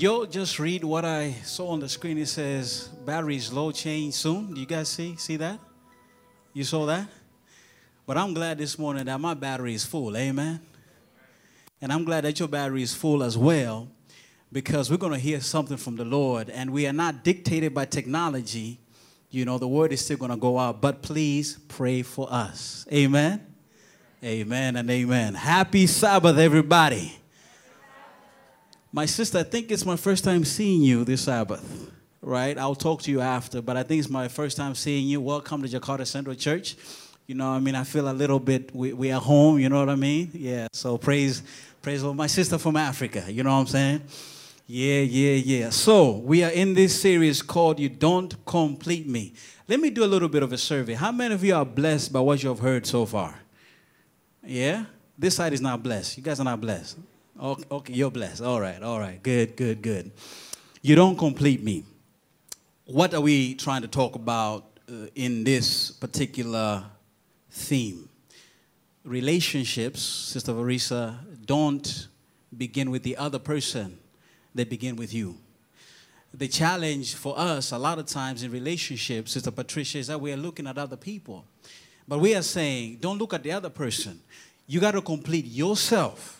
Yo, just read what I saw on the screen. It says, battery is low, change soon. Do you guys see that? You saw that? But I'm glad this morning that my battery is full, amen? And I'm glad that your battery is full as well, because we're going to hear something from the Lord, and we are not dictated by technology. You know, the word is still going to go out, but please pray for us. Amen? Amen and amen. Happy Sabbath, everybody. My sister, I think it's my first time seeing you this Sabbath, right? I'll talk to you after, but I think it's my first time seeing you. Welcome to Jakarta Central Church. You know, I mean, I feel a little bit, we are home, you know what I mean? Yeah, so praise the Lord. My sister from Africa, you know what I'm saying? Yeah. So we are in this series called You Don't Complete Me. Let me do a little bit of a survey. How many of you are blessed by what you have heard so far? Yeah? This side is not blessed. You guys are not blessed. Okay, you're blessed. All right. Good. You don't complete me. What are we trying to talk about in this particular theme? Relationships, Sister Varisa, don't begin with the other person. They begin with you. The challenge for us a lot of times in relationships, Sister Patricia, is that we are looking at other people. But we are saying, don't look at the other person. You got to complete yourself.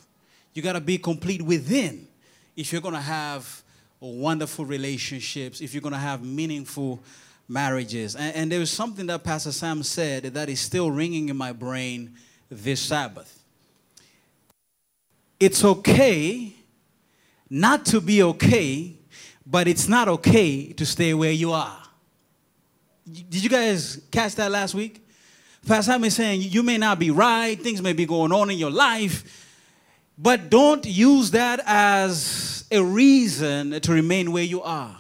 You got to be complete within if you're going to have wonderful relationships, if you're going to have meaningful marriages. And there was something that Pastor Sam said that is still ringing in my brain this Sabbath. It's okay not to be okay, but it's not okay to stay where you are. Did you guys catch that last week? Pastor Sam is saying you may not be right, things may be going on in your life, but don't use that as a reason to remain where you are.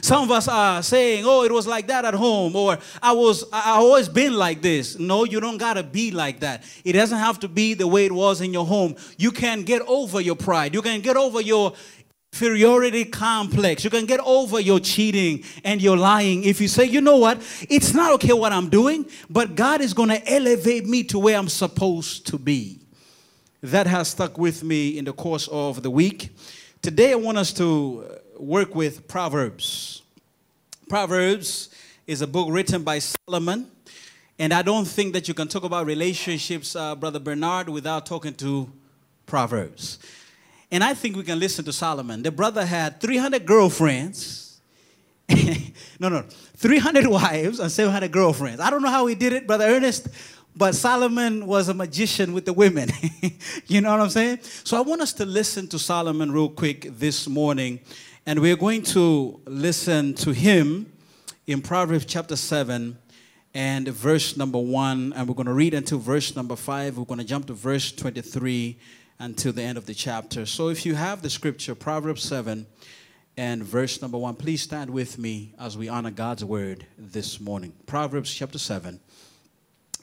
Some of us are saying, oh, it was like that at home, or I always been like this. No, you don't got to be like that. It doesn't have to be the way it was in your home. You can get over your pride. You can get over your inferiority complex. You can get over your cheating and your lying. If you say, you know what, it's not okay what I'm doing, but God is going to elevate me to where I'm supposed to be. That has stuck with me in the course of the week. Today I want us to work with Proverbs. Proverbs is a book written by Solomon, and I don't think that you can talk about relationships, Brother Bernard, without talking to Proverbs. And I think we can listen to Solomon. The brother had 300 girlfriends. 300 wives and 700 girlfriends. I don't know how he did it, Brother Ernest, but Solomon was a magician with the women. You know what I'm saying? So I want us to listen to Solomon real quick this morning. And we're going to listen to him in Proverbs chapter 7 and verse number 1. And we're going to read until verse number 5. We're going to jump to verse 23 until the end of the chapter. So if you have the scripture, Proverbs 7 and verse number 1, please stand with me as we honor God's word this morning. Proverbs chapter 7.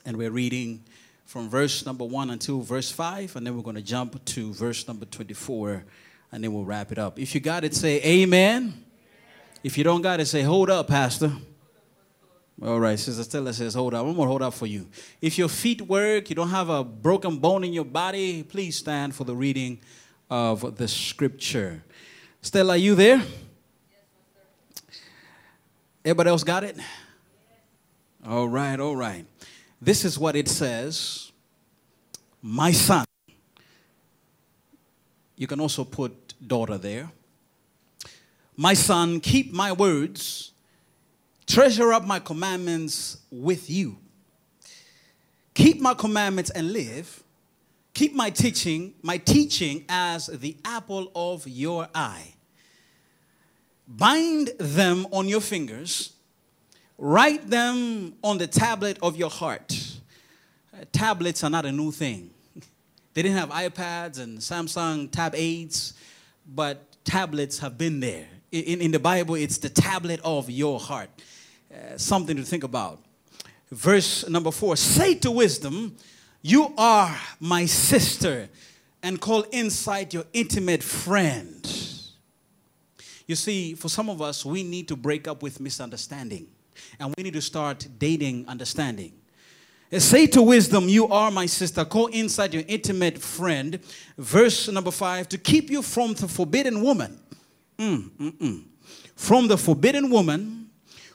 And we're reading from verse number 1 until verse 5. And then we're going to jump to verse number 24. And then we'll wrap it up. If you got it, say amen. Amen. If you don't got it, say hold up, Pastor. All right, Sister Stella says hold up. I'm going to hold up for you. If your feet work, you don't have a broken bone in your body, please stand for the reading of the scripture. Stella, are you there? Yes, sir. Everybody else got it? Yes. All right. This is what it says. My son. You can also put daughter there. My son, keep my words. Treasure up my commandments with you. Keep my commandments and live. Keep my teaching as the apple of your eye. Bind them on your fingers. Write them on the tablet of your heart. Tablets are not a new thing. They didn't have iPads and Samsung Tab 8s, but tablets have been there. In the Bible, it's the tablet of your heart. Something to think about. Verse number 4, say to wisdom, you are my sister, and call insight your intimate friend. You see, for some of us, we need to break up with misunderstanding, and we need to start dating understanding. Say to wisdom, you are my sister. Call insight your intimate friend. Verse number 5, to keep you from the forbidden woman From the forbidden woman,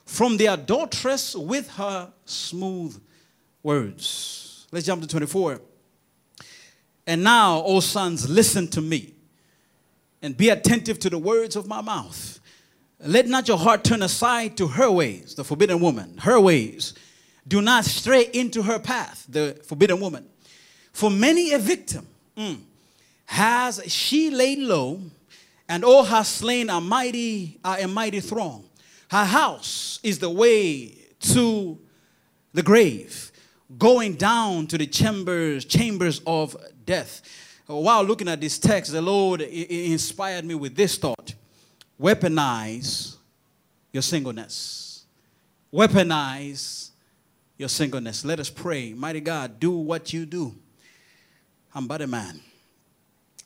from the adulteress with her smooth words. Let's jump to 24. And now, O sons, listen to me, and be attentive to the words of my mouth. Let not your heart turn aside to her ways, the forbidden woman, her ways. Do not stray into her path, the forbidden woman. For many a victim has she laid low, and all has slain a mighty throng. Her house is the way to the grave, going down to the chambers of death. While looking at this text, the Lord inspired me with this thought. Weaponize your singleness. Weaponize your singleness. Let us pray. Mighty God, do what you do. I'm but a man,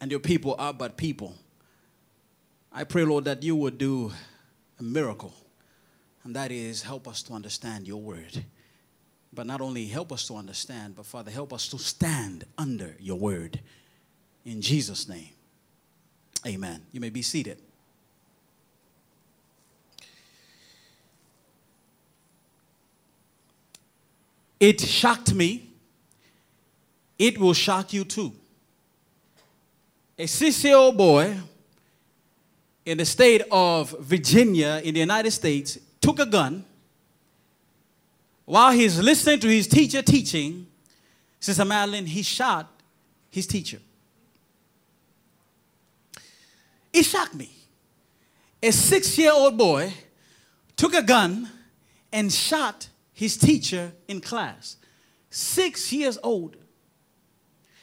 and your people are but people. I pray, Lord, that you would do a miracle, and that is help us to understand your word. But not only help us to understand, but, Father, help us to stand under your word. In Jesus' name, amen. You may be seated. It shocked me. It will shock you too. A 6-year-old boy in the state of Virginia in the United States took a gun while he's listening to his teacher teaching. Sister Madeline, he shot his teacher. It shocked me. A 6-year-old boy took a gun and shot his teacher in class. 6 years old.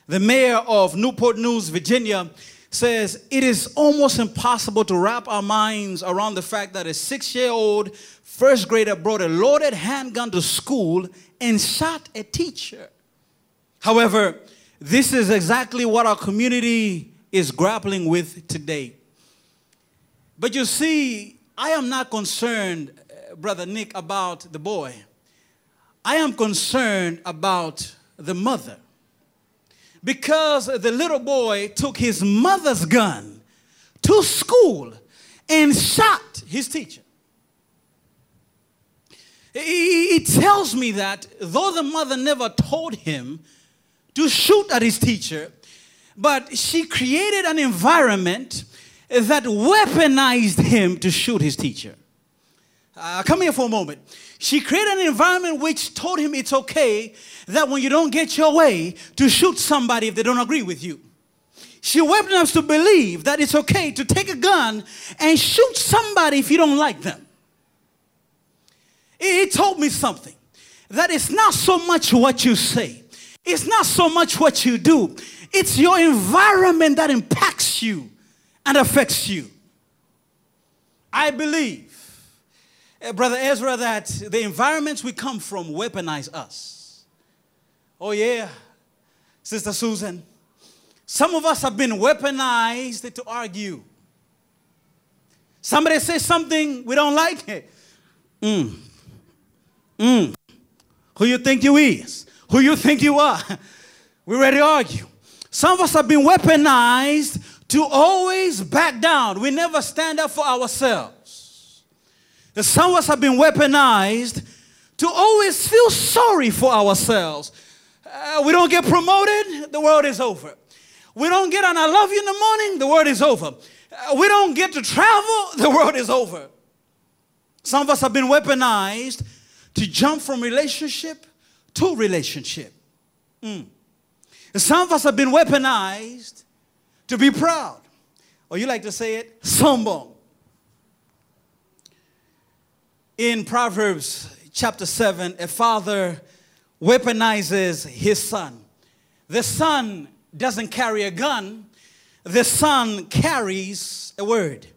The mayor of Newport News, Virginia, says it is almost impossible to wrap our minds around the fact that a 6-year-old first grader brought a loaded handgun to school and shot a teacher. However, this is exactly what our community is grappling with today. But you see, I am not concerned, Brother Nick, about the boy. I am concerned about the mother, because the little boy took his mother's gun to school and shot his teacher. He tells me that though the mother never told him to shoot at his teacher, but she created an environment that weaponized him to shoot his teacher. Come here for a moment. She created an environment which told him it's okay that when you don't get your way, to shoot somebody if they don't agree with you. She weaponized to believe that it's okay to take a gun and shoot somebody if you don't like them. It told me something, that it's not so much what you say. It's not so much what you do. It's your environment that impacts you and affects you. I believe, Brother Ezra, that the environments we come from weaponize us. Oh yeah, Sister Susan. Some of us have been weaponized to argue. Somebody says something, we don't like it. Who you think you is? Who you think you are? We're ready to argue. Some of us have been weaponized to always back down. We never stand up for ourselves. Some of us have been weaponized to always feel sorry for ourselves. We don't get promoted, the world is over. We don't get an I love you in the morning, the world is over. We don't get to travel, the world is over. Some of us have been weaponized to jump from relationship to relationship. Some of us have been weaponized to be proud. Or you like to say it, sombong. In Proverbs chapter 7, a father weaponizes his son. The son doesn't carry a gun. The son carries a word.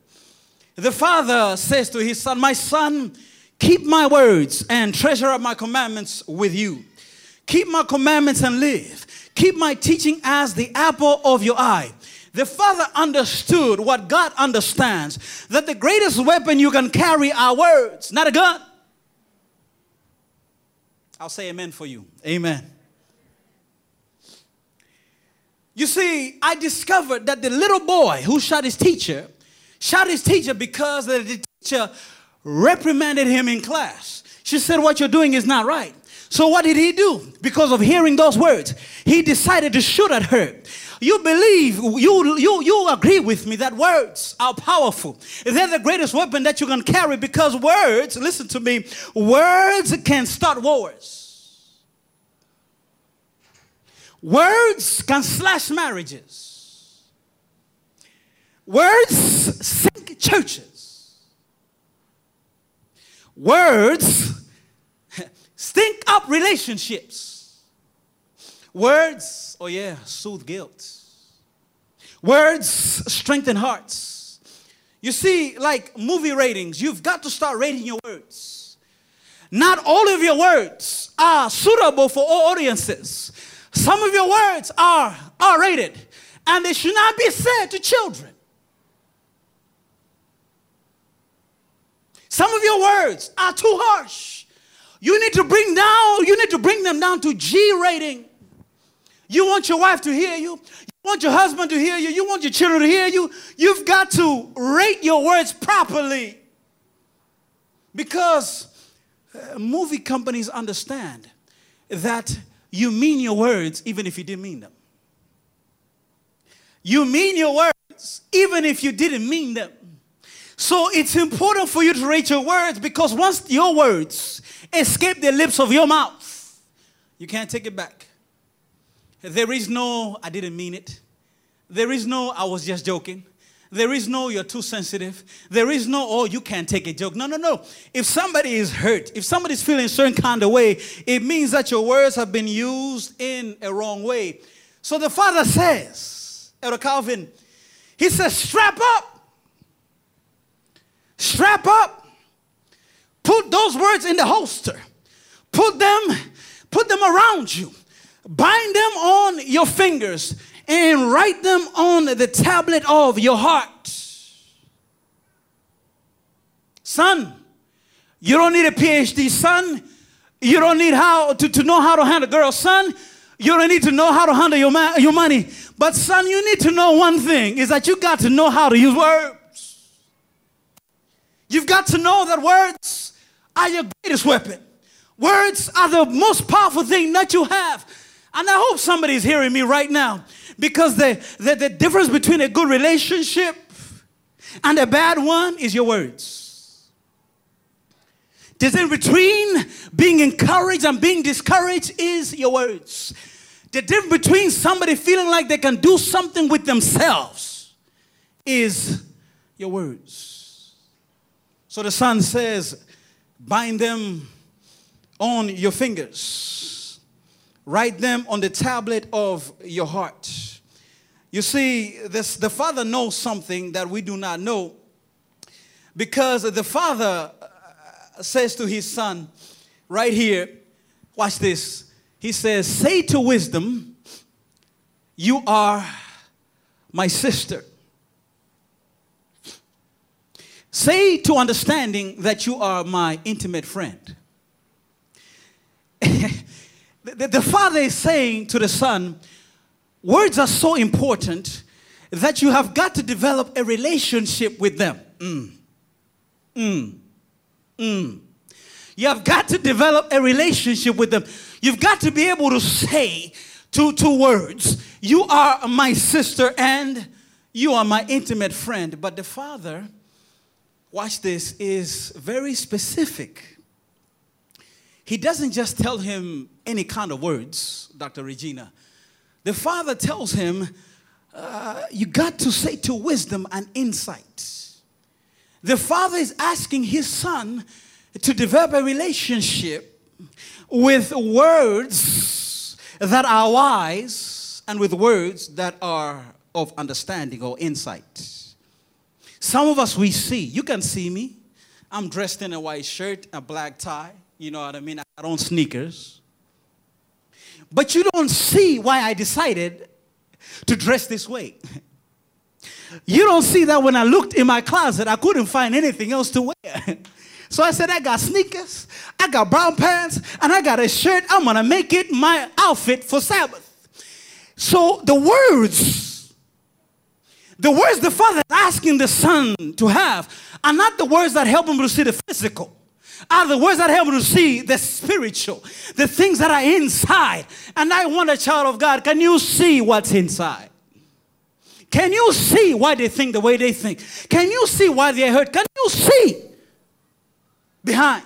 The father says to his son, "My son, keep my words and treasure up my commandments with you. Keep my commandments and live. Keep my teaching as the apple of your eye." The father understood what God understands, that the greatest weapon you can carry are words, not a gun. I'll say amen for you. Amen. You see, I discovered that the little boy who shot his teacher shot his teacher because the teacher reprimanded him in class. She said, what you're doing is not right. So what did he do? Because of hearing those words, he decided to shoot at her. You believe, you agree with me that words are powerful. They're the greatest weapon that you can carry, because words, listen to me, words can start wars. Words can slash marriages. Words sink churches. Words stink up relationships. Words, oh yeah, soothe guilt. Words strengthen hearts. You see, like movie ratings, you've got to start rating your words. Not all of your words are suitable for all audiences. Some of your words are R-rated, and they should not be said to children. Some of your words are too harsh. You need to bring them down to G rating. You want your wife to hear you. You want your husband to hear you. You want your children to hear you. You've got to rate your words properly, because movie companies understand that you mean your words even if you didn't mean them. You mean your words even if you didn't mean them. So it's important for you to rate your words, because once your words escape the lips of your mouth, you can't take it back. There is no, I didn't mean it. There is no, I was just joking. There is no, you're too sensitive. There is no, oh, you can't take a joke. No, no, no. If somebody is hurt, if somebody's feeling a certain kind of way, it means that your words have been used in a wrong way. So the Father says, Elder Calvin, he says, strap up. Strap up. Put those words in the holster. Put them around you. Bind them on your fingers. And write them on the tablet of your heart. Son, you don't need a PhD. Son, you don't need to know how to handle girls. Son, you don't need to know how to handle your money. But son, you need to know one thing, is that you got to know how to use words. You've got to know that words are your greatest weapon. Words are the most powerful thing that you have. And I hope somebody's hearing me right now, because the difference between a good relationship and a bad one is your words. The difference between being encouraged and being discouraged is your words. The difference between somebody feeling like they can do something with themselves is your words. So the Son says, bind them on your fingers. Write them on the tablet of your heart. You see, the Father knows something that we do not know, because the Father says to his Son right here, watch this. He says, say to wisdom, you are my sister. Say to understanding that you are my intimate friend. The Father is saying to the Son, words are so important that you have got to develop a relationship with them. You have got to develop a relationship with them. You've got to be able to say two words, you are my sister and you are my intimate friend. But the Father, watch this, is very specific. He doesn't just tell him any kind of words, Dr. Regina. The Father tells him, you got to say to wisdom and insight. The Father is asking his Son to develop a relationship with words that are wise and with words that are of understanding or insight. Some of us, we see. You can see me. I'm dressed in a white shirt, a black tie. You know what I mean? I don't sneakers. But you don't see why I decided to dress this way. You don't see that when I looked in my closet, I couldn't find anything else to wear. So I said, I got sneakers, I got brown pants, and I got a shirt. I'm going to make it my outfit for Sabbath. So the words The words the Father is asking the Son to have are not the words that help him to see the physical, are the words that help him to see the spiritual, the things that are inside. And I want a child of God, can you see what's inside? Can you see why they think the way they think? Can you see why they hurt? Can you see behind?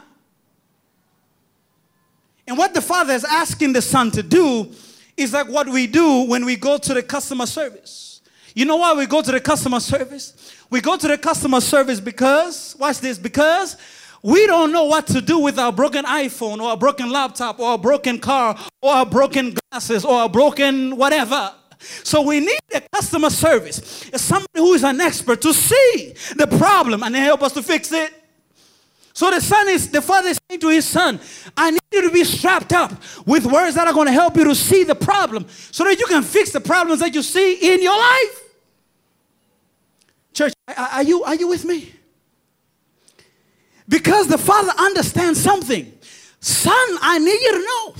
And what the Father is asking the Son to do is like what we do when we go to the customer service. You know why we go to the customer service? We go to the customer service because, watch this, because we don't know what to do with our broken iPhone or our broken laptop or our broken car or our broken glasses or our broken whatever. So we need a customer service, somebody who is an expert to see the problem and help us to fix it. So the father is saying to his son, I need you to be strapped up with words that are going to help you to see the problem so that you can fix the problems that you see in your life. Church, are you with me? Because the Father understands something. Son, I need you to know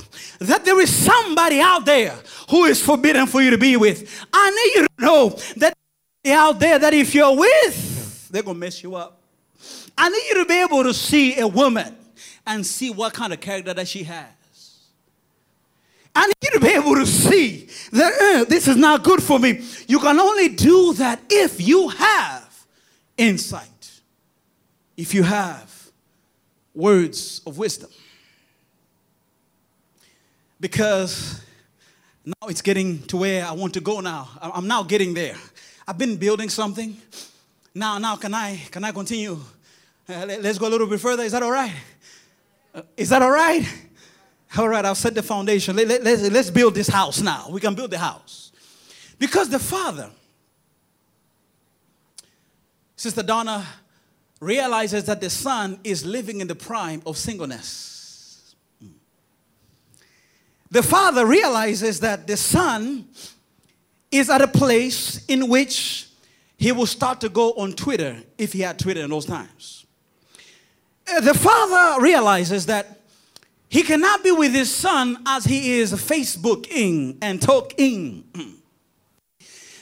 that there is somebody out there who is forbidden for you to be with. I need you to know that out there that if you're with, they're going to mess you up. I need you to be able to see a woman and see what kind of character that she has. I need you to be able to see that this is not good for me. You can only do that if you have insight, if you have words of wisdom. Because now it's getting to where I want to go now. I'm now getting there. I've been building something. Now can I continue? Let's go a little bit further. Is that all right? Is that all right? All right, I'll set the foundation. Let's build this house now. We can build the house. Because the Father, Sister Donna, realizes that the Son is living in the prime of singleness. The Father realizes that the Son is at a place in which he will start to go on Twitter if he had Twitter in those times. The Father realizes that he cannot be with his Son as he is Facebooking and talking.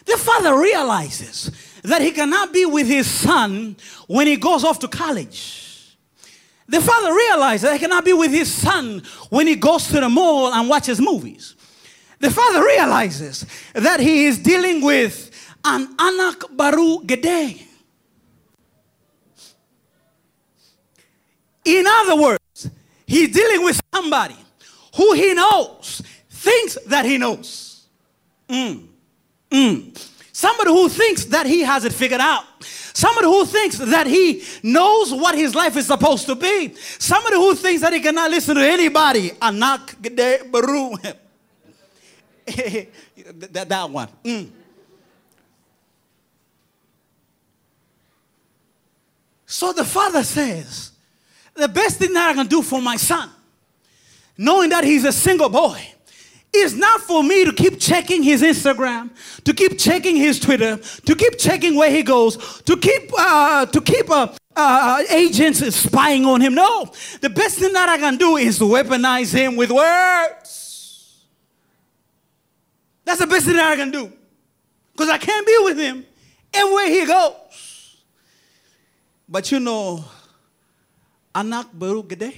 The Father realizes that he cannot be with his Son when he goes off to college. The Father realizes that he cannot be with his Son when he goes to the mall and watches movies. The Father realizes that he is dealing with an anak baru gede. In other words, he's dealing with somebody who he knows, thinks that he knows. Somebody who thinks that he has it figured out. Somebody who thinks that he knows what his life is supposed to be. Somebody who thinks that he cannot listen to anybody. Anak gede baru. That one. So the Father says, the best thing that I can do for my son, knowing that he's a single boy, is not for me to keep checking his Instagram, to keep checking his Twitter, to keep checking where he goes, to keep agents spying on him. No, the best thing that I can do is to weaponize him with words. That's the best thing that I can do, because I can't be with him everywhere he goes. But you know, anak baru gede,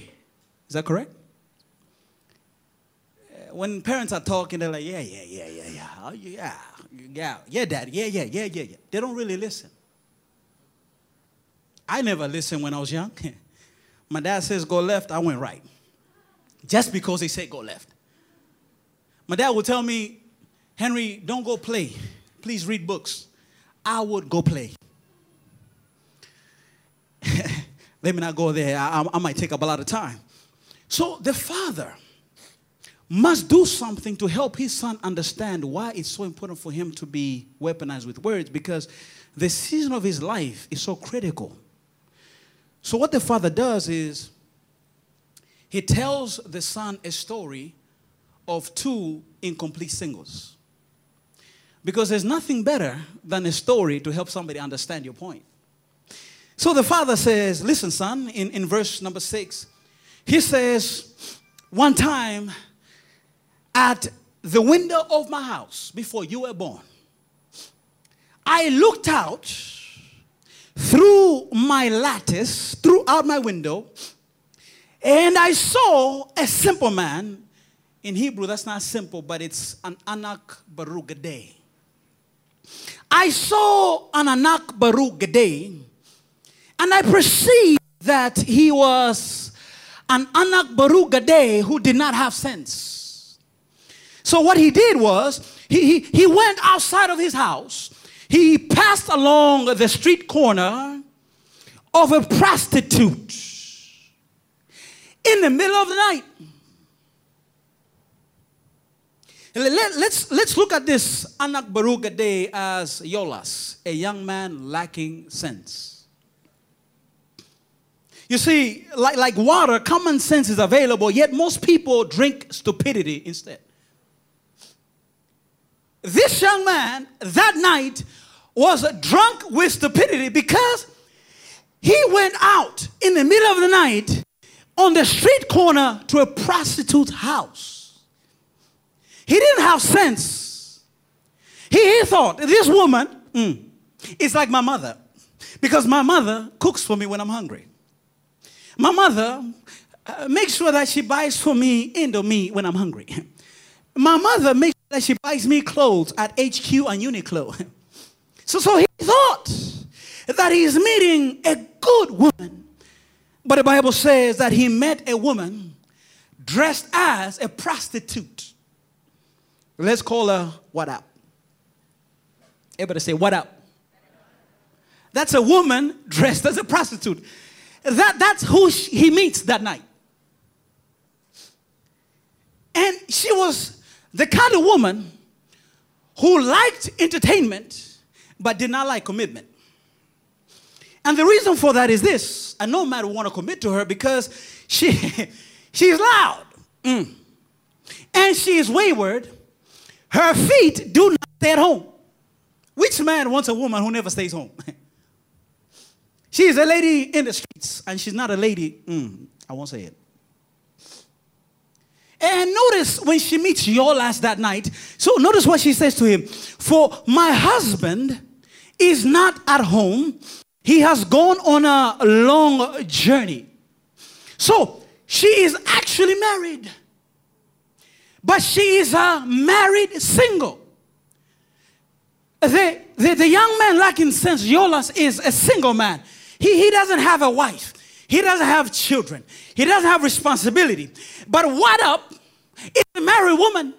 is that correct? When parents are talking, they're like, yeah, dad. They don't really listen. I never listened when I was young. My dad says go left, I went right. Just because he said go left. My dad would tell me, Henry, don't go play. Please read books. I would go play. Let me not go there. I might take up a lot of time. So the Father must do something to help his son understand why it's so important for him to be weaponized with words, because the season of his life is so critical. So what the Father does is he tells the son a story of two incomplete singles, because there's nothing better than a story to help somebody understand your point. So the Father says, listen, son, in verse number 6, he says, one time at the window of my house before you were born, I I looked out through my lattice, throughout my window, and I saw a simple man. In Hebrew, that's not simple, but it's an anak baru gadeh. I saw an anak baru gadeh, and I perceived that he was an anak baru gadeh who did not have sense. So what he did was, he went outside of his house. He passed along the street corner of a prostitute in the middle of the night. Let's look at this anak baru gadeh as Yolas, a young man lacking sense. You see, like water, common sense is available, yet most people drink stupidity instead. This young man that night was drunk with stupidity because he went out in the middle of the night on the street corner to a prostitute's house. He didn't have sense. He thought, this woman is like my mother, because my mother cooks for me when I'm hungry. My mother makes sure that she buys for me Indomie when I'm hungry. My mother makes sure that she buys me clothes at HQ and Uniqlo. So he thought that he's meeting a good woman. But the Bible says that he met a woman dressed as a prostitute. Let's call her what up. Everybody say what up. That's a woman dressed as a prostitute. That's who he meets that night. And she was the kind of woman who liked entertainment but did not like commitment. And the reason for that is this. And no man would want to commit to her because she's loud. And she is wayward. Her feet do not stay at home. Which man wants a woman who never stays home? She is a lady in the streets, and she's not a lady. I won't say it. And notice when she meets Yolas that night, so notice what she says to him. For my husband is not at home. He has gone on a long journey. So she is actually married. But she is a married single. The young man lacking sense, Yolas, is a single man. He doesn't have a wife. He doesn't have children. He doesn't have responsibility. But what up is a married woman.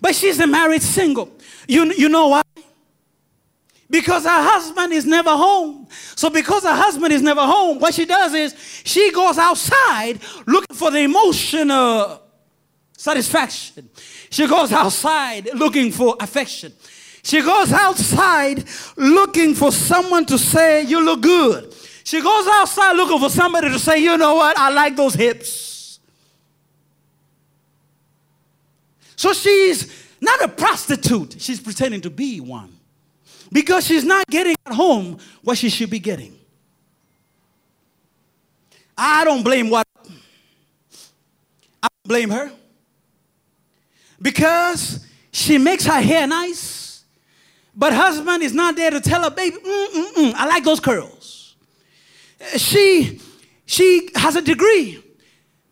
But she's a married single. You know why? Because her husband is never home. So because her husband is never home, what she does is she goes outside looking for the emotional satisfaction. She goes outside looking for affection. She goes outside looking for someone to say, you look good. She goes outside looking for somebody to say, you know what, I like those hips. So she's not a prostitute. She's pretending to be one. Because she's not getting at home what she should be getting. I don't blame what. I don't blame her. Because she makes her hair nice, but husband is not there to tell her, baby, I like those curls. She has a degree,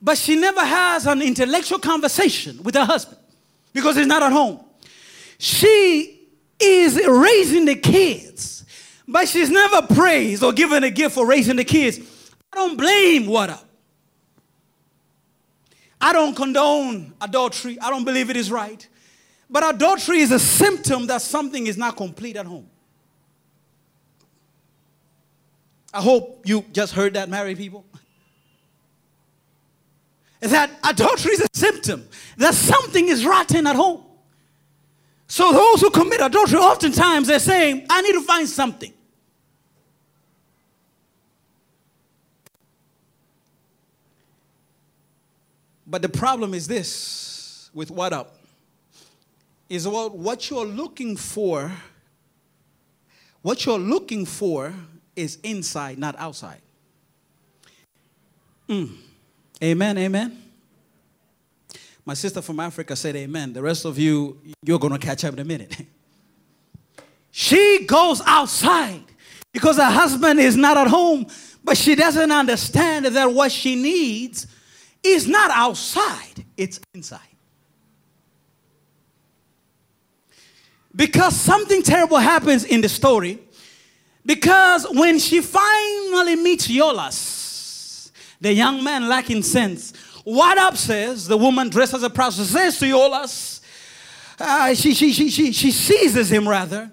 but she never has an intellectual conversation with her husband because he's not at home. She is raising the kids, but she's never praised or given a gift for raising the kids. I don't blame what up. I don't condone adultery. I don't believe it is right. But adultery is a symptom that something is not complete at home. I hope you just heard that, married people. That adultery is a symptom that something is rotten at home. So those who commit adultery, oftentimes they're saying, I need to find something. But the problem is this with what up, is what you're looking for is inside, not outside. Amen, amen. My sister from Africa said amen. The rest of you, you're going to catch up in a minute. She goes outside because her husband is not at home, but she doesn't understand that what she needs is not outside, it's inside. Because something terrible happens in the story, because when she finally meets Yolas, the young man lacking sense, what up, says the woman dressed as a prostitute, says to Yolas, she seizes him rather,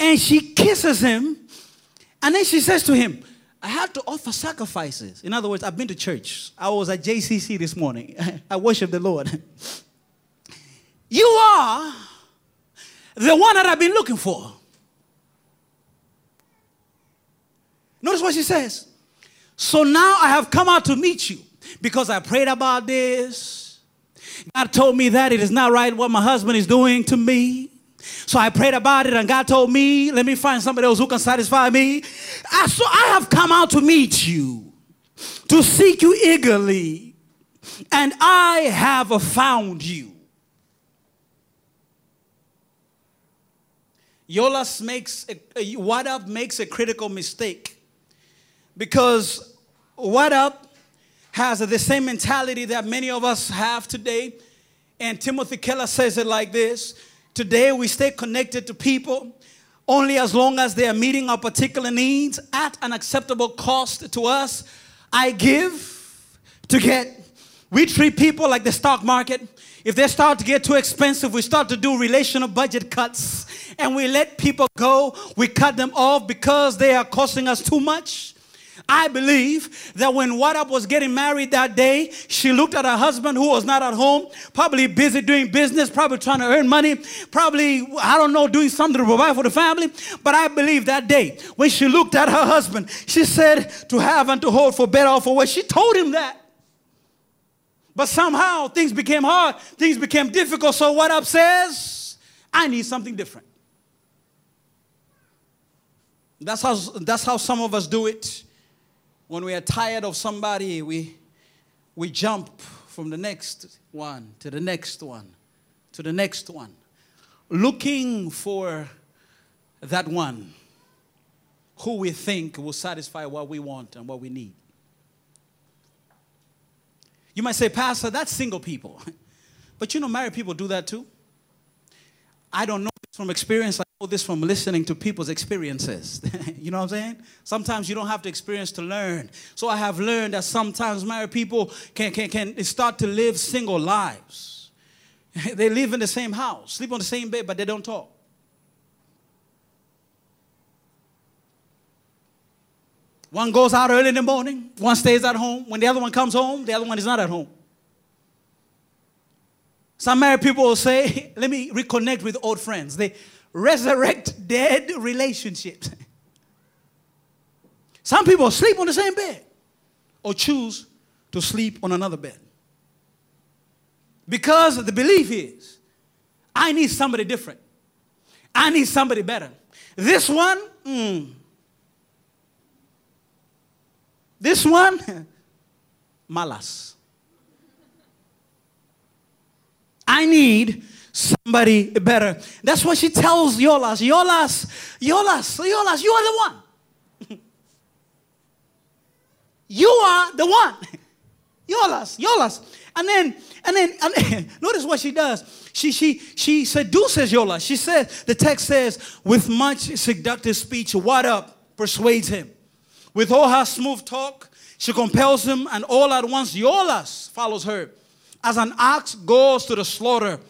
and she kisses him, and then she says to him, I had to offer sacrifices. In other words, I've been to church. I was at JCC this morning. I worship the Lord. You are the one that I've been looking for. Notice what she says. So now I have come out to meet you because I prayed about this. God told me that it is not right what my husband is doing to me. So I prayed about it and God told me, let me find somebody else who can satisfy me. So I have come out to meet you, to seek you eagerly, and I have found you. Yolas makes a critical mistake because Wadab has the same mentality that many of us have today. And Timothy Keller says it like this. Today we stay connected to people only as long as they are meeting our particular needs at an acceptable cost to us. I give to get. We treat people like the stock market. If they start to get too expensive, we start to do relational budget cuts and we let people go. We cut them off because they are costing us too much. I believe that when Wadab was getting married that day, she looked at her husband who was not at home, probably busy doing business, probably trying to earn money, probably, I don't know, doing something to provide for the family. But I believe that day when she looked at her husband, she said, to have and to hold for better or for worse. She told him that. But somehow things became hard. Things became difficult. So Wadab says, I need something different. That's how some of us do it. When we are tired of somebody, we jump from the next one to the next one to the next one, looking for that one who we think will satisfy what we want and what we need. You might say, Pastor, that's single people. But you know, married people do that too. I don't know this from experience. I know this from listening to people's experiences. You know what I'm saying? Sometimes you don't have to experience to learn. So I have learned that sometimes married people can start to live single lives. They live in the same house, sleep on the same bed, but they don't talk. One goes out early in the morning, one stays at home. When the other one comes home, the other one is not at home. Some married people will say, let me reconnect with old friends. They resurrect dead relationships. Some people sleep on the same bed or choose to sleep on another bed. Because the belief is, I need somebody different. I need somebody better. This one, this one, malas. I need somebody better. That's what she tells Yolas. Yolas, you are the one. You are the one. Yolas. And then notice what she does. She seduces Yolas. She says, the text says, with much seductive speech, Wadab persuades him. With all her smooth talk, she compels him, and all at once Yolas follows her. As an ox goes to the slaughter,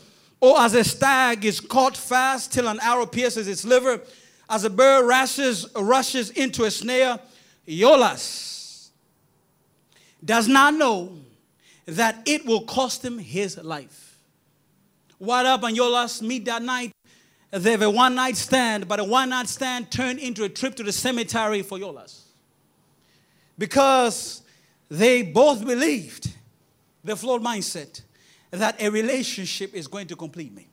or as a stag is caught fast till an arrow pierces its liver, as a bird rushes into a snare, Yolas does not know that it will cost him his life. Wadab and Yolas meet that night. They have a one-night stand, but a one-night stand turned into a trip to the cemetery for Yolas. Because they both believed the flawed mindset that a relationship is going to complete me.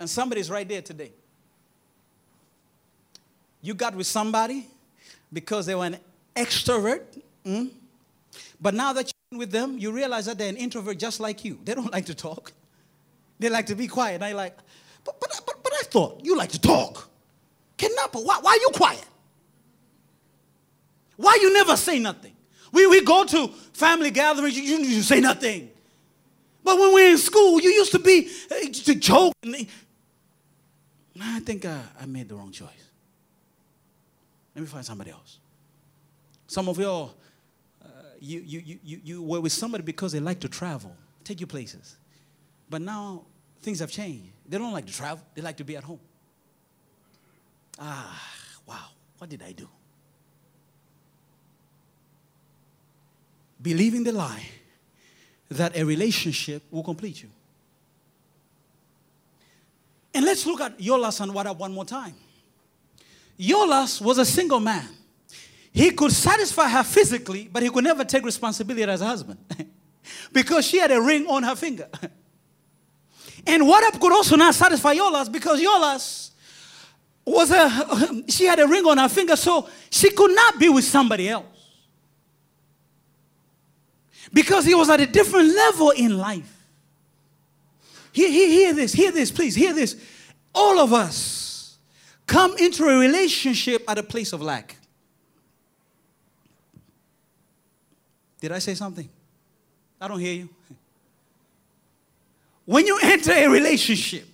And somebody's right there today. You got with somebody because they were an extrovert. But now that you're with them, you realize that they're an introvert just like you. They don't like to talk. They like to be quiet. And you're like, But I thought you like to talk. Kenapa? Why are you quiet? Why you never say nothing? We go to family gatherings, you say nothing. But when we're in school, you used to be to joke. I think I made the wrong choice. Let me find somebody else. Some of y'all, you were with somebody because they like to travel, take you places. But now things have changed. They don't like to travel. They like to be at home. Ah, wow. What did I do? Believing the lie that a relationship will complete you. And let's look at Yolas and Wadab one more time. Yolas was a single man. He could satisfy her physically, but he could never take responsibility as a husband because she had a ring on her finger. And Wadab could also not satisfy Yolas because Yolas was she had a ring on her finger, so she could not be with somebody else. Because he was at a different level in life. Hear this, please, hear this. All of us come into a relationship at a place of lack. Did I say something? I don't hear you. When you enter a relationship,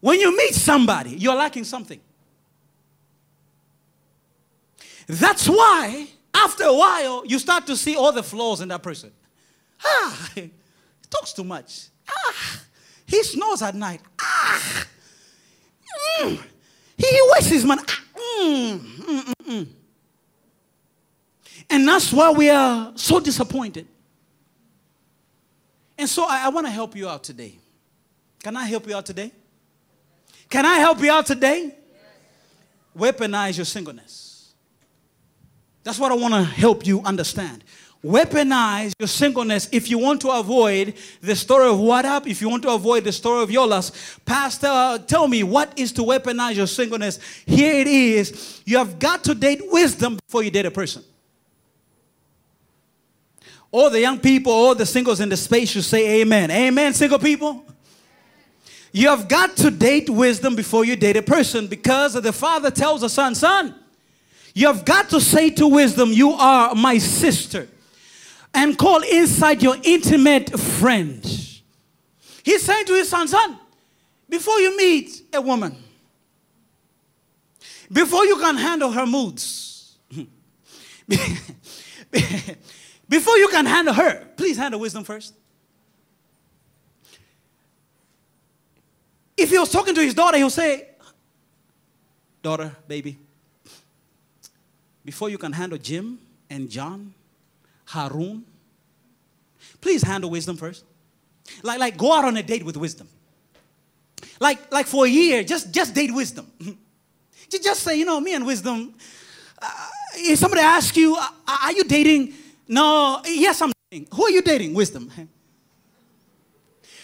when you meet somebody, you're lacking something. That's why after a while, you start to see all the flaws in that person. Ah, he talks too much. Ah, he snores at night. Ah, he wastes his money. Ah, And that's why we are so disappointed. And so I want to help you out today. Can I help you out today? Can I help you out today? Yes. Weaponize your singleness. That's what I want to help you understand. Weaponize your singleness if you want to avoid the story of Wadab, if you want to avoid the story of Yolas. Pastor, tell me, what is to weaponize your singleness? Here it is. You have got to date wisdom before you date a person. All the young people, all the singles in the space should say amen. Amen, single people. You have got to date wisdom before you date a person because the father tells the son, son, you have got to say to wisdom, you are my sister. And call inside your intimate friend. He's saying to his son, son, before you meet a woman, before you can handle her moods, before you can handle her, please handle wisdom first. If he was talking to his daughter, he'll say, daughter, baby, before you can handle Jim and John, Harun, please handle wisdom first. Like go out on a date with wisdom. Like for a year, just date wisdom. Just say, you know, me and wisdom, if somebody asks you, are you dating? No, yes, I'm dating. Who are you dating? Wisdom.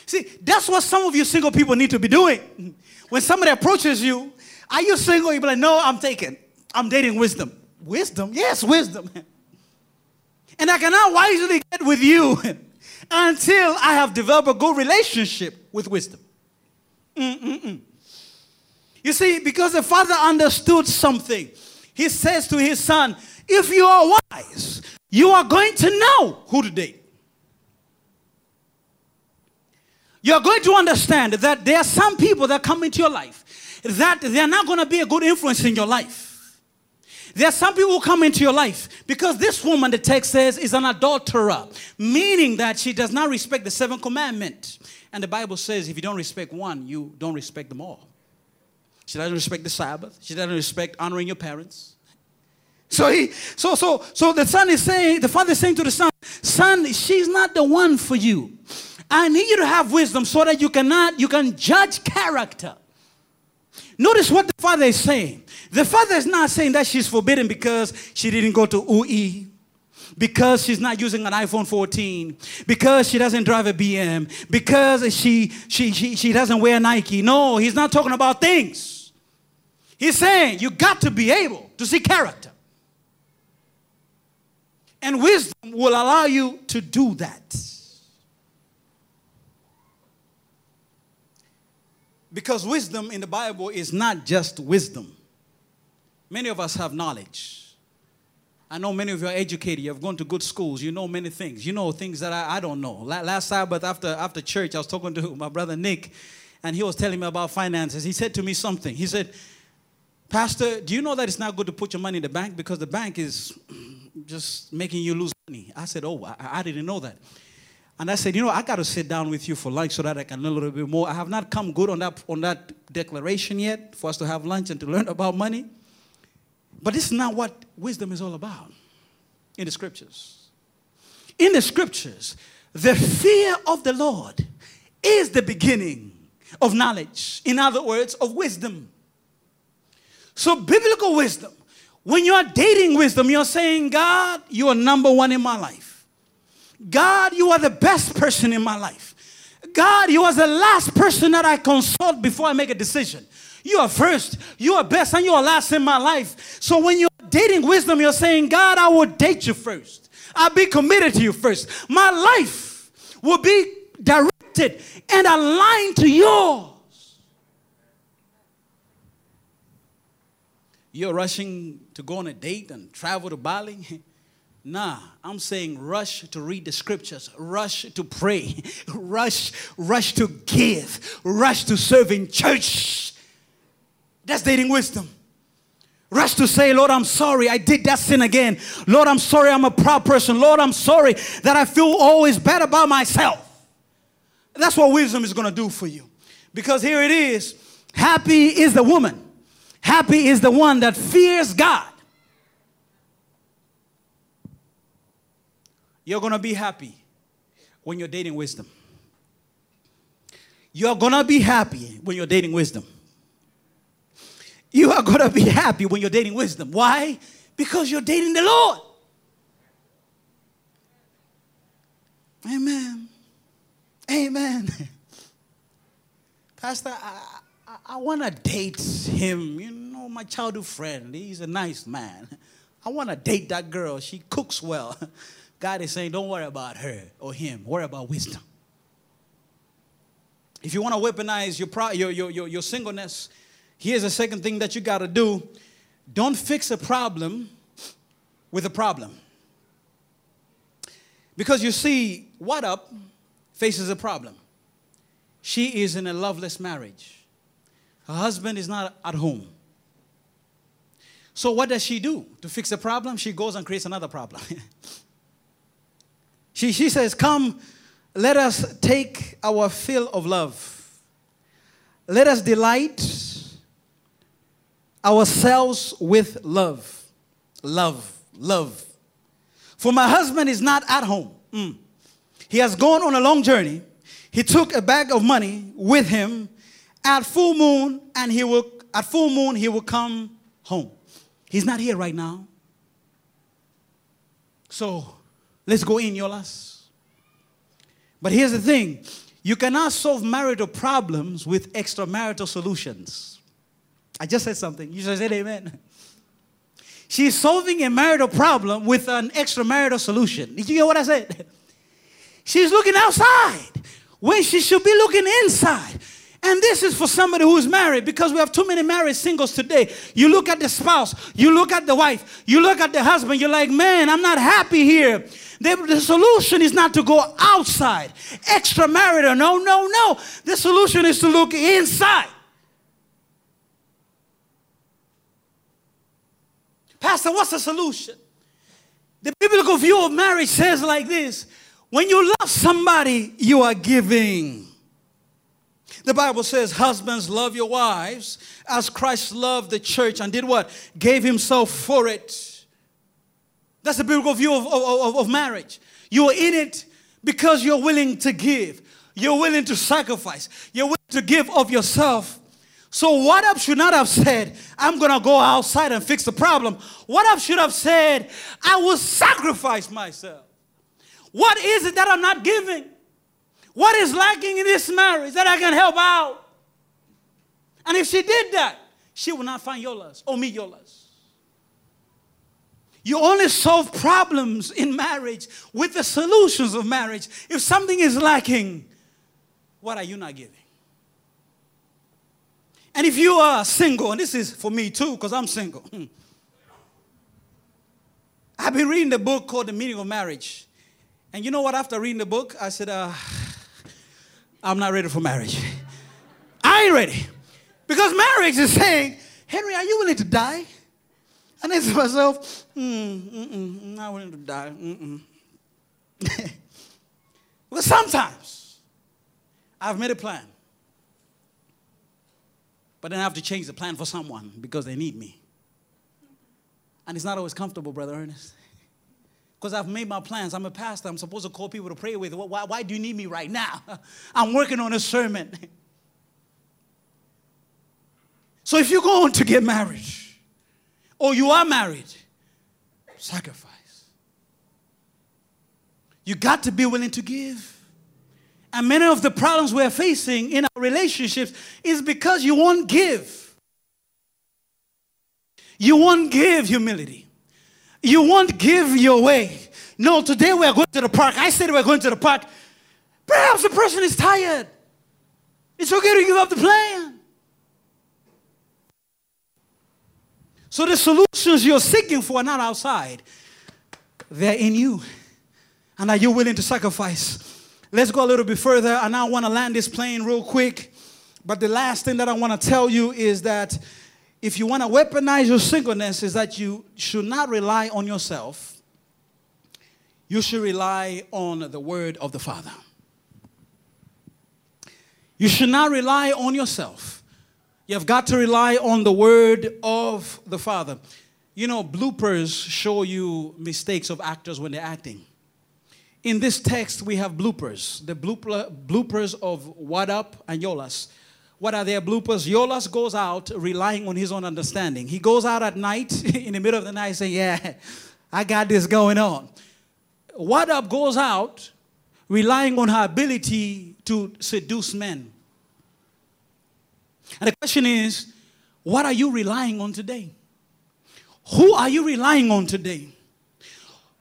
See, that's what some of you single people need to be doing. When somebody approaches you, are you single? You'll be like, no, I'm taken. I'm dating wisdom. Wisdom? Yes, wisdom. And I cannot wisely get with you until I have developed a good relationship with wisdom. You see, because the father understood something, he says to his son, if you are wise, you are going to know who to date. You're going to understand that there are some people that come into your life that they're not going to be a good influence in your life. There are some people who come into your life because this woman, the text says, is an adulterer, meaning that she does not respect the seventh commandment. And the Bible says if you don't respect one, you don't respect them all. She doesn't respect the Sabbath. She doesn't respect honoring your parents. So the son is saying, the father is saying to the son, son, she's not the one for you. I need you to have wisdom so that you can judge character. Notice what the father is saying. The father is not saying that she's forbidden because she didn't go to UE, because she's not using an iPhone 14, because she doesn't drive a BM, because she doesn't wear Nike. No, he's not talking about things. He's saying you got to be able to see character. And wisdom will allow you to do that. Because wisdom in the Bible is not just wisdom. Many of us have knowledge. I know many of you are educated. You have gone to good schools. You know many things. You know things that I don't know. Last Sabbath after church, I was talking to my brother Nick, and he was telling me about finances. He said to me something. He said, Pastor, do you know that it's not good to put your money in the bank because the bank is just making you lose money? I said, oh, I didn't know that. And I said, you know, I got to sit down with you for lunch so that I can learn a little bit more. I have not come good on that declaration yet for us to have lunch and to learn about money. But this is not what wisdom is all about in the Scriptures. In the Scriptures, the fear of the Lord is the beginning of knowledge. In other words, of wisdom. So biblical wisdom, when you are dating wisdom, you're saying, God, you are number one in my life. God, you are the best person in my life. God, you are the last person that I consult before I make a decision. You are first, you are best, and you are last in my life. So when you're dating wisdom, you're saying, God, I will date you first. I'll be committed to you first. My life will be directed and aligned to yours. You're rushing to go on a date and travel to Bali? Nah, I'm saying rush to read the Scriptures, rush to pray, rush to give, rush to serve in church. That's dating wisdom. Rush to say, Lord, I'm sorry, I did that sin again. Lord, I'm sorry, I'm a proud person. Lord, I'm sorry that I feel always bad about myself. That's what wisdom is going to do for you. Because here it is, happy is the woman. Happy is the one that fears God. You're going to be happy when you're dating wisdom. You're going to be happy when you're dating wisdom. You are going to be happy when you're dating wisdom. Why? Because you're dating the Lord. Amen. Amen. Pastor, I want to date him. You know, my childhood friend. He's a nice man. I want to date that girl. She cooks well. God is saying, don't worry about her or him. Worry about wisdom. If you want to weaponize your singleness, here's the second thing that you got to do. Don't fix a problem with a problem. Because you see, what up faces a problem. She is in a loveless marriage. Her husband is not at home. So what does she do to fix a problem? She goes and creates another problem. She says, come, let us take our fill of love. Let us delight ourselves with love. Love, love. For my husband is not at home. He has gone on a long journey. He took a bag of money with him. At full moon, he will come home. He's not here right now. So let's go in, Yolas. But here's the thing. You cannot solve marital problems with extramarital solutions. I just said something. You just said amen. She's solving a marital problem with an extramarital solution. Did you hear what I said? She's looking outside when she should be looking inside. And this is for somebody who's married, because we have too many married singles today. You look at the spouse, you look at the wife, you look at the husband, you're like, man, I'm not happy here. The solution is not to go outside, extramarital, no. The solution is to look inside. Pastor, what's the solution? The biblical view of marriage says like this: when you love somebody, you are giving. The Bible says, husbands, love your wives as Christ loved the church and did what? Gave himself for it. That's the biblical view of marriage. You're in it because you're willing to give. You're willing to sacrifice. You're willing to give of yourself. So what up should not have said, I'm going to go outside and fix the problem. What up should have said, I will sacrifice myself. What is it that I'm not giving? What is lacking in this marriage that I can help out? And if she did that, she will not find Yolas or me Yolas. You only solve problems in marriage with the solutions of marriage. If something is lacking, what are you not giving? And if you are single, and this is for me too, because I'm single. I've been reading the book called The Meaning of Marriage. And you know what? After reading the book, I said, I'm not ready for marriage. I ain't ready. Because marriage is saying, Henry, are you willing to die? And I said to myself, I'm not willing to die. Well, sometimes I've made a plan. But then I have to change the plan for someone because they need me. And it's not always comfortable, Brother Ernest. Because I've made my plans. I'm a pastor. I'm supposed to call people to pray with. Why do you need me right now? I'm working on a sermon. So if you're going to get married, or you are married, sacrifice. You got to be willing to give. And many of the problems we're facing in our relationships is because you won't give. You won't give humility. You won't give your way. No, today we're going to the park. I said we're going to the park. Perhaps the person is tired. It's okay to give up the plan. So the solutions you're seeking for are not outside. They're in you. And are you willing to sacrifice? Let's go a little bit further, and I want to land this plane real quick. But the last thing that I want to tell you is that if you want to weaponize your singleness, is that you should not rely on yourself. You should rely on the word of the Father. You should not rely on yourself. You have got to rely on the word of the Father. You know, bloopers show you mistakes of actors when they're acting. In this text, we have bloopers, the bloopers of What Up and Yolas. What are their bloopers? Yolas goes out relying on his own understanding. He goes out at night, in the middle of the night, saying, yeah, I got this going on. What Up goes out relying on her ability to seduce men. And the question is, what are you relying on today? Who are you relying on today?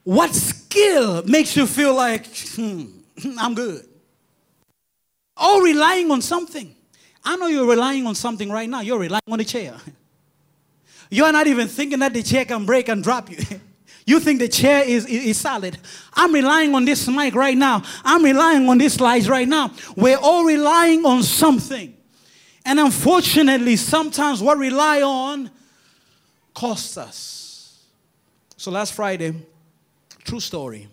What skill makes you feel like, I'm good? Or relying on something. I know you're relying on something right now. You're relying on a chair. You're not even thinking that the chair can break and drop you. You think the chair is solid. I'm relying on this mic right now. I'm relying on these slides right now. We're all relying on something. And unfortunately, sometimes what we rely on costs us. So last Friday... True story.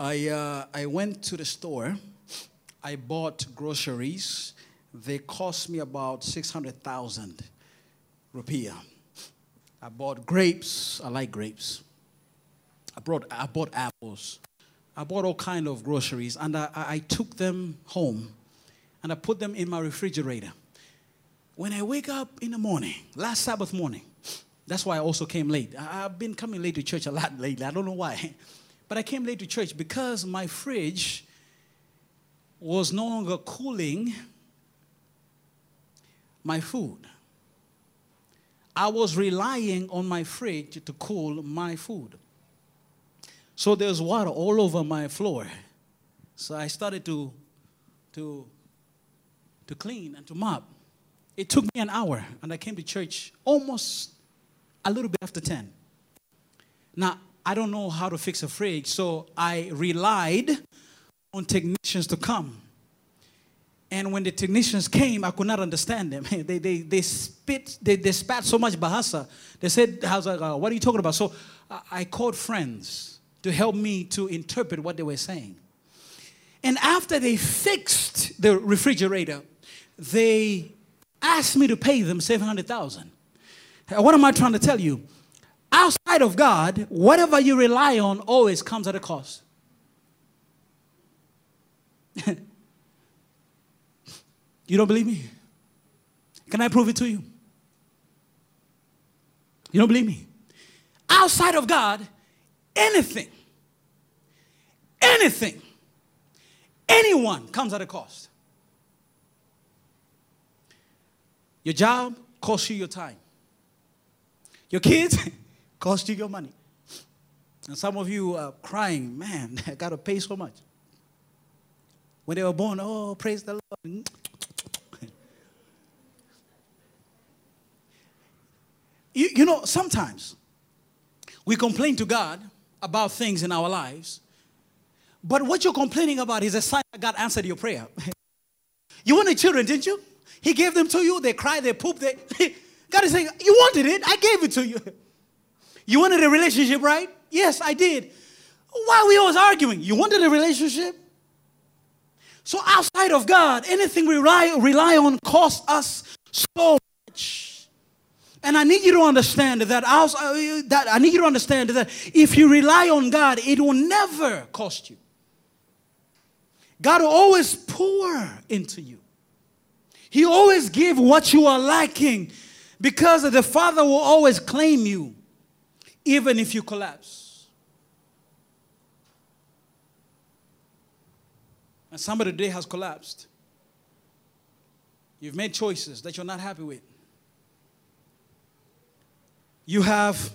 I went to the store. I bought groceries. They cost me about 600,000 rupiah. I bought grapes. I like grapes. I bought apples. I bought all kind of groceries, and I took them home, and I put them in my refrigerator. When I wake up in the morning, last Sabbath morning, that's why I also came late. I've been coming late to church a lot lately. I don't know why. But I came late to church because my fridge was no longer cooling my food. I was relying on my fridge to cool my food. So there's water all over my floor. So I started to clean and to mop. It took me an hour, and I came to church almost a little bit after 10. Now, I don't know how to fix a fridge, so I relied on technicians to come. And when the technicians came, I could not understand them. They spat so much Bahasa. They said, I was like, what are you talking about? So I called friends to help me to interpret what they were saying. And after they fixed the refrigerator, they asked me to pay them $700,000. What am I trying to tell you? Outside of God, whatever you rely on always comes at a cost. You don't believe me? Can I prove it to you? You don't believe me? Outside of God, anything, anyone comes at a cost. Your job costs you your time. Your kids cost you your money. And some of you are crying, man, I got to pay so much. When they were born, oh, praise the Lord. You know, sometimes we complain to God about things in our lives, but what you're complaining about is a sign that God answered your prayer. You wanted children, didn't you? He gave them to you. They cried, they pooped. God is saying, you wanted it. I gave it to you. You wanted a relationship, right? Yes, I did. Why are we always arguing? You wanted a relationship? So outside of God, anything we rely on costs us so much. And I need you to understand that, if you rely on God, it will never cost you. God will always pour into you. He always gives what you are lacking, because the Father will always claim you, even if you collapse. And somebody today has collapsed. You've made choices that you're not happy with. You have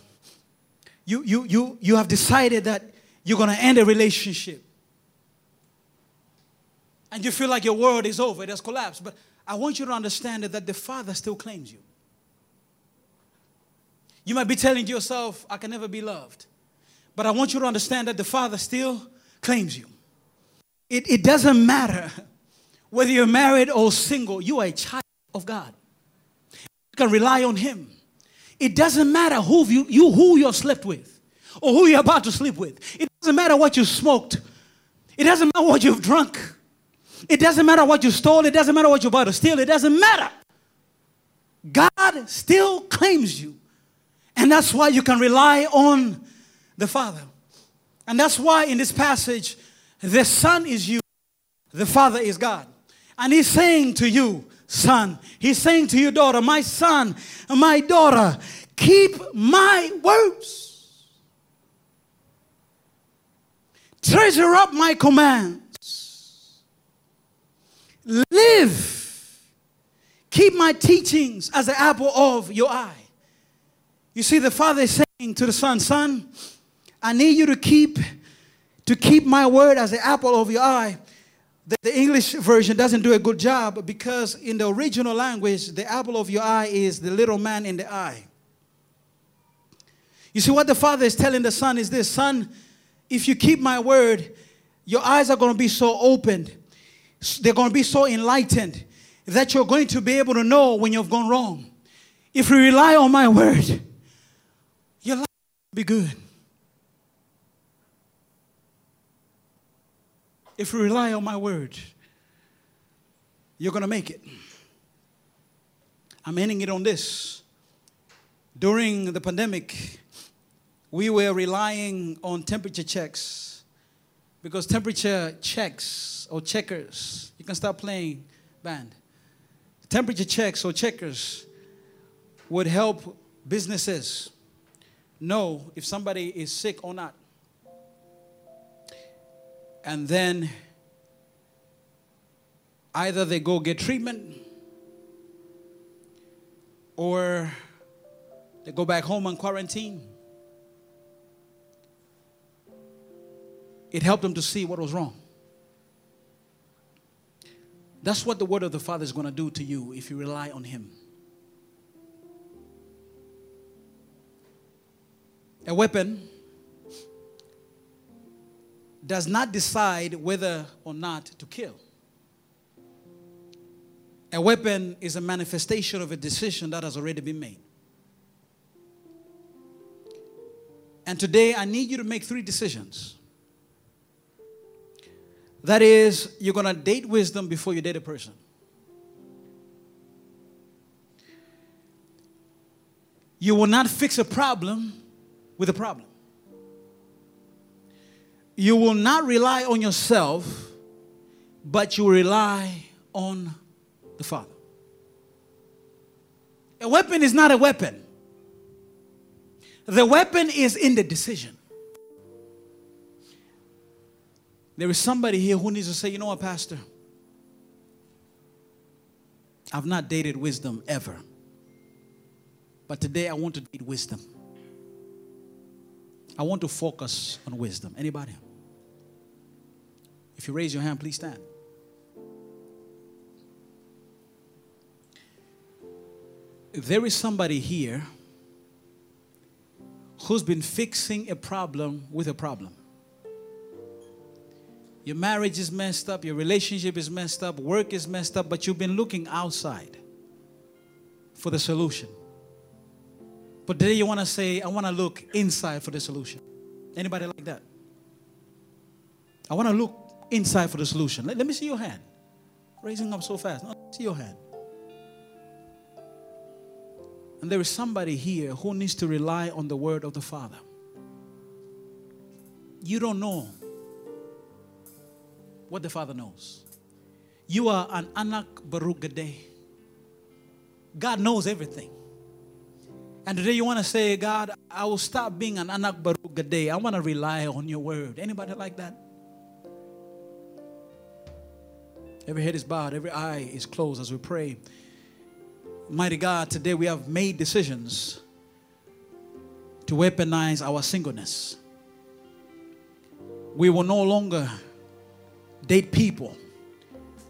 decided that you're going to end a relationship. And you feel like your world is over, it has collapsed. But I want you to understand that the Father still claims you. You might be telling yourself, I can never be loved. But I want you to understand that the Father still claims you. It doesn't matter whether you're married or single. You are a child of God. You can rely on Him. It doesn't matter who you slept with or who you're about to sleep with. It doesn't matter what you smoked. It doesn't matter what you've drunk. It doesn't matter what you stole. It doesn't matter what you're about to steal. It doesn't matter. God still claims you. And that's why you can rely on the Father. And that's why in this passage, the Son is you, the Father is God. And He's saying to you, son, He's saying to you, daughter, my son, my daughter, keep my words. Treasure up my command. Live, keep my teachings as the apple of your eye. You see, the Father is saying to the Son, son, I need you to keep my word as the apple of your eye. The English version doesn't do a good job, because in the original language, the apple of your eye is the little man in the eye. You see, what the Father is telling the Son is this: son, if you keep my word, your eyes are going to be so opened. They're going to be so enlightened that you're going to be able to know when you've gone wrong. If you rely on my word, your life will be good. If you rely on my word, you're going to make it. I'm ending it on this. During the pandemic, we were relying on temperature checks, because temperature checks or checkers, you can start playing band. Temperature checks or checkers would help businesses know if somebody is sick or not. And then either they go get treatment or they go back home and quarantine. It helped them to see what was wrong. That's what the word of the Father is going to do to you if you rely on Him. A weapon does not decide whether or not to kill. A weapon is a manifestation of a decision that has already been made. And today I need you to make three decisions. That is, you're going to date wisdom before you date a person. You will not fix a problem with a problem. You will not rely on yourself, but you rely on the Father. A weapon is not a weapon. The weapon is in the decision. There is somebody here who needs to say, you know what, Pastor? I've not dated wisdom ever. But today I want to date wisdom. I want to focus on wisdom. Anybody? If you raise your hand, please stand. There is somebody here who's been fixing a problem with a problem. Your marriage is messed up, your relationship is messed up, work is messed up, but you've been looking outside for the solution. But today you want to say, I want to look inside for the solution. Anybody like that? I want to look inside for the solution. Let me see your hand. Raising up so fast. No, let me see your hand. And there is somebody here who needs to rely on the word of the Father. You don't know what the Father knows. You are an anak barugade. God knows everything. And today you want to say, God, I will stop being an anak barugade. I want to rely on your word. Anybody like that? Every head is bowed, every eye is closed as we pray. Mighty God, today we have made decisions to weaponize our singleness. We will no longer date people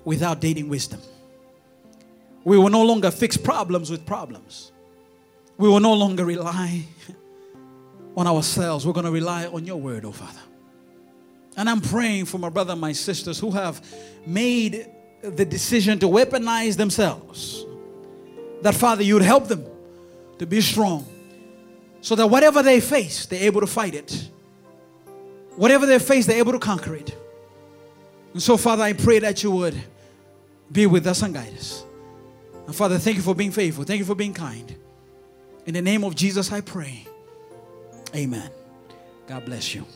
without dating wisdom. We will no longer fix problems with problems. We will no longer rely on ourselves. We're going to rely on your word, oh Father. And I'm praying for my brother and my sisters who have made the decision to weaponize themselves. That, Father, you would help them to be strong so that whatever they face, they're able to fight it. Whatever they face, they're able to conquer it. And so, Father, I pray that you would be with us and guide us. And, Father, thank you for being faithful. Thank you for being kind. In the name of Jesus, I pray. Amen. God bless you.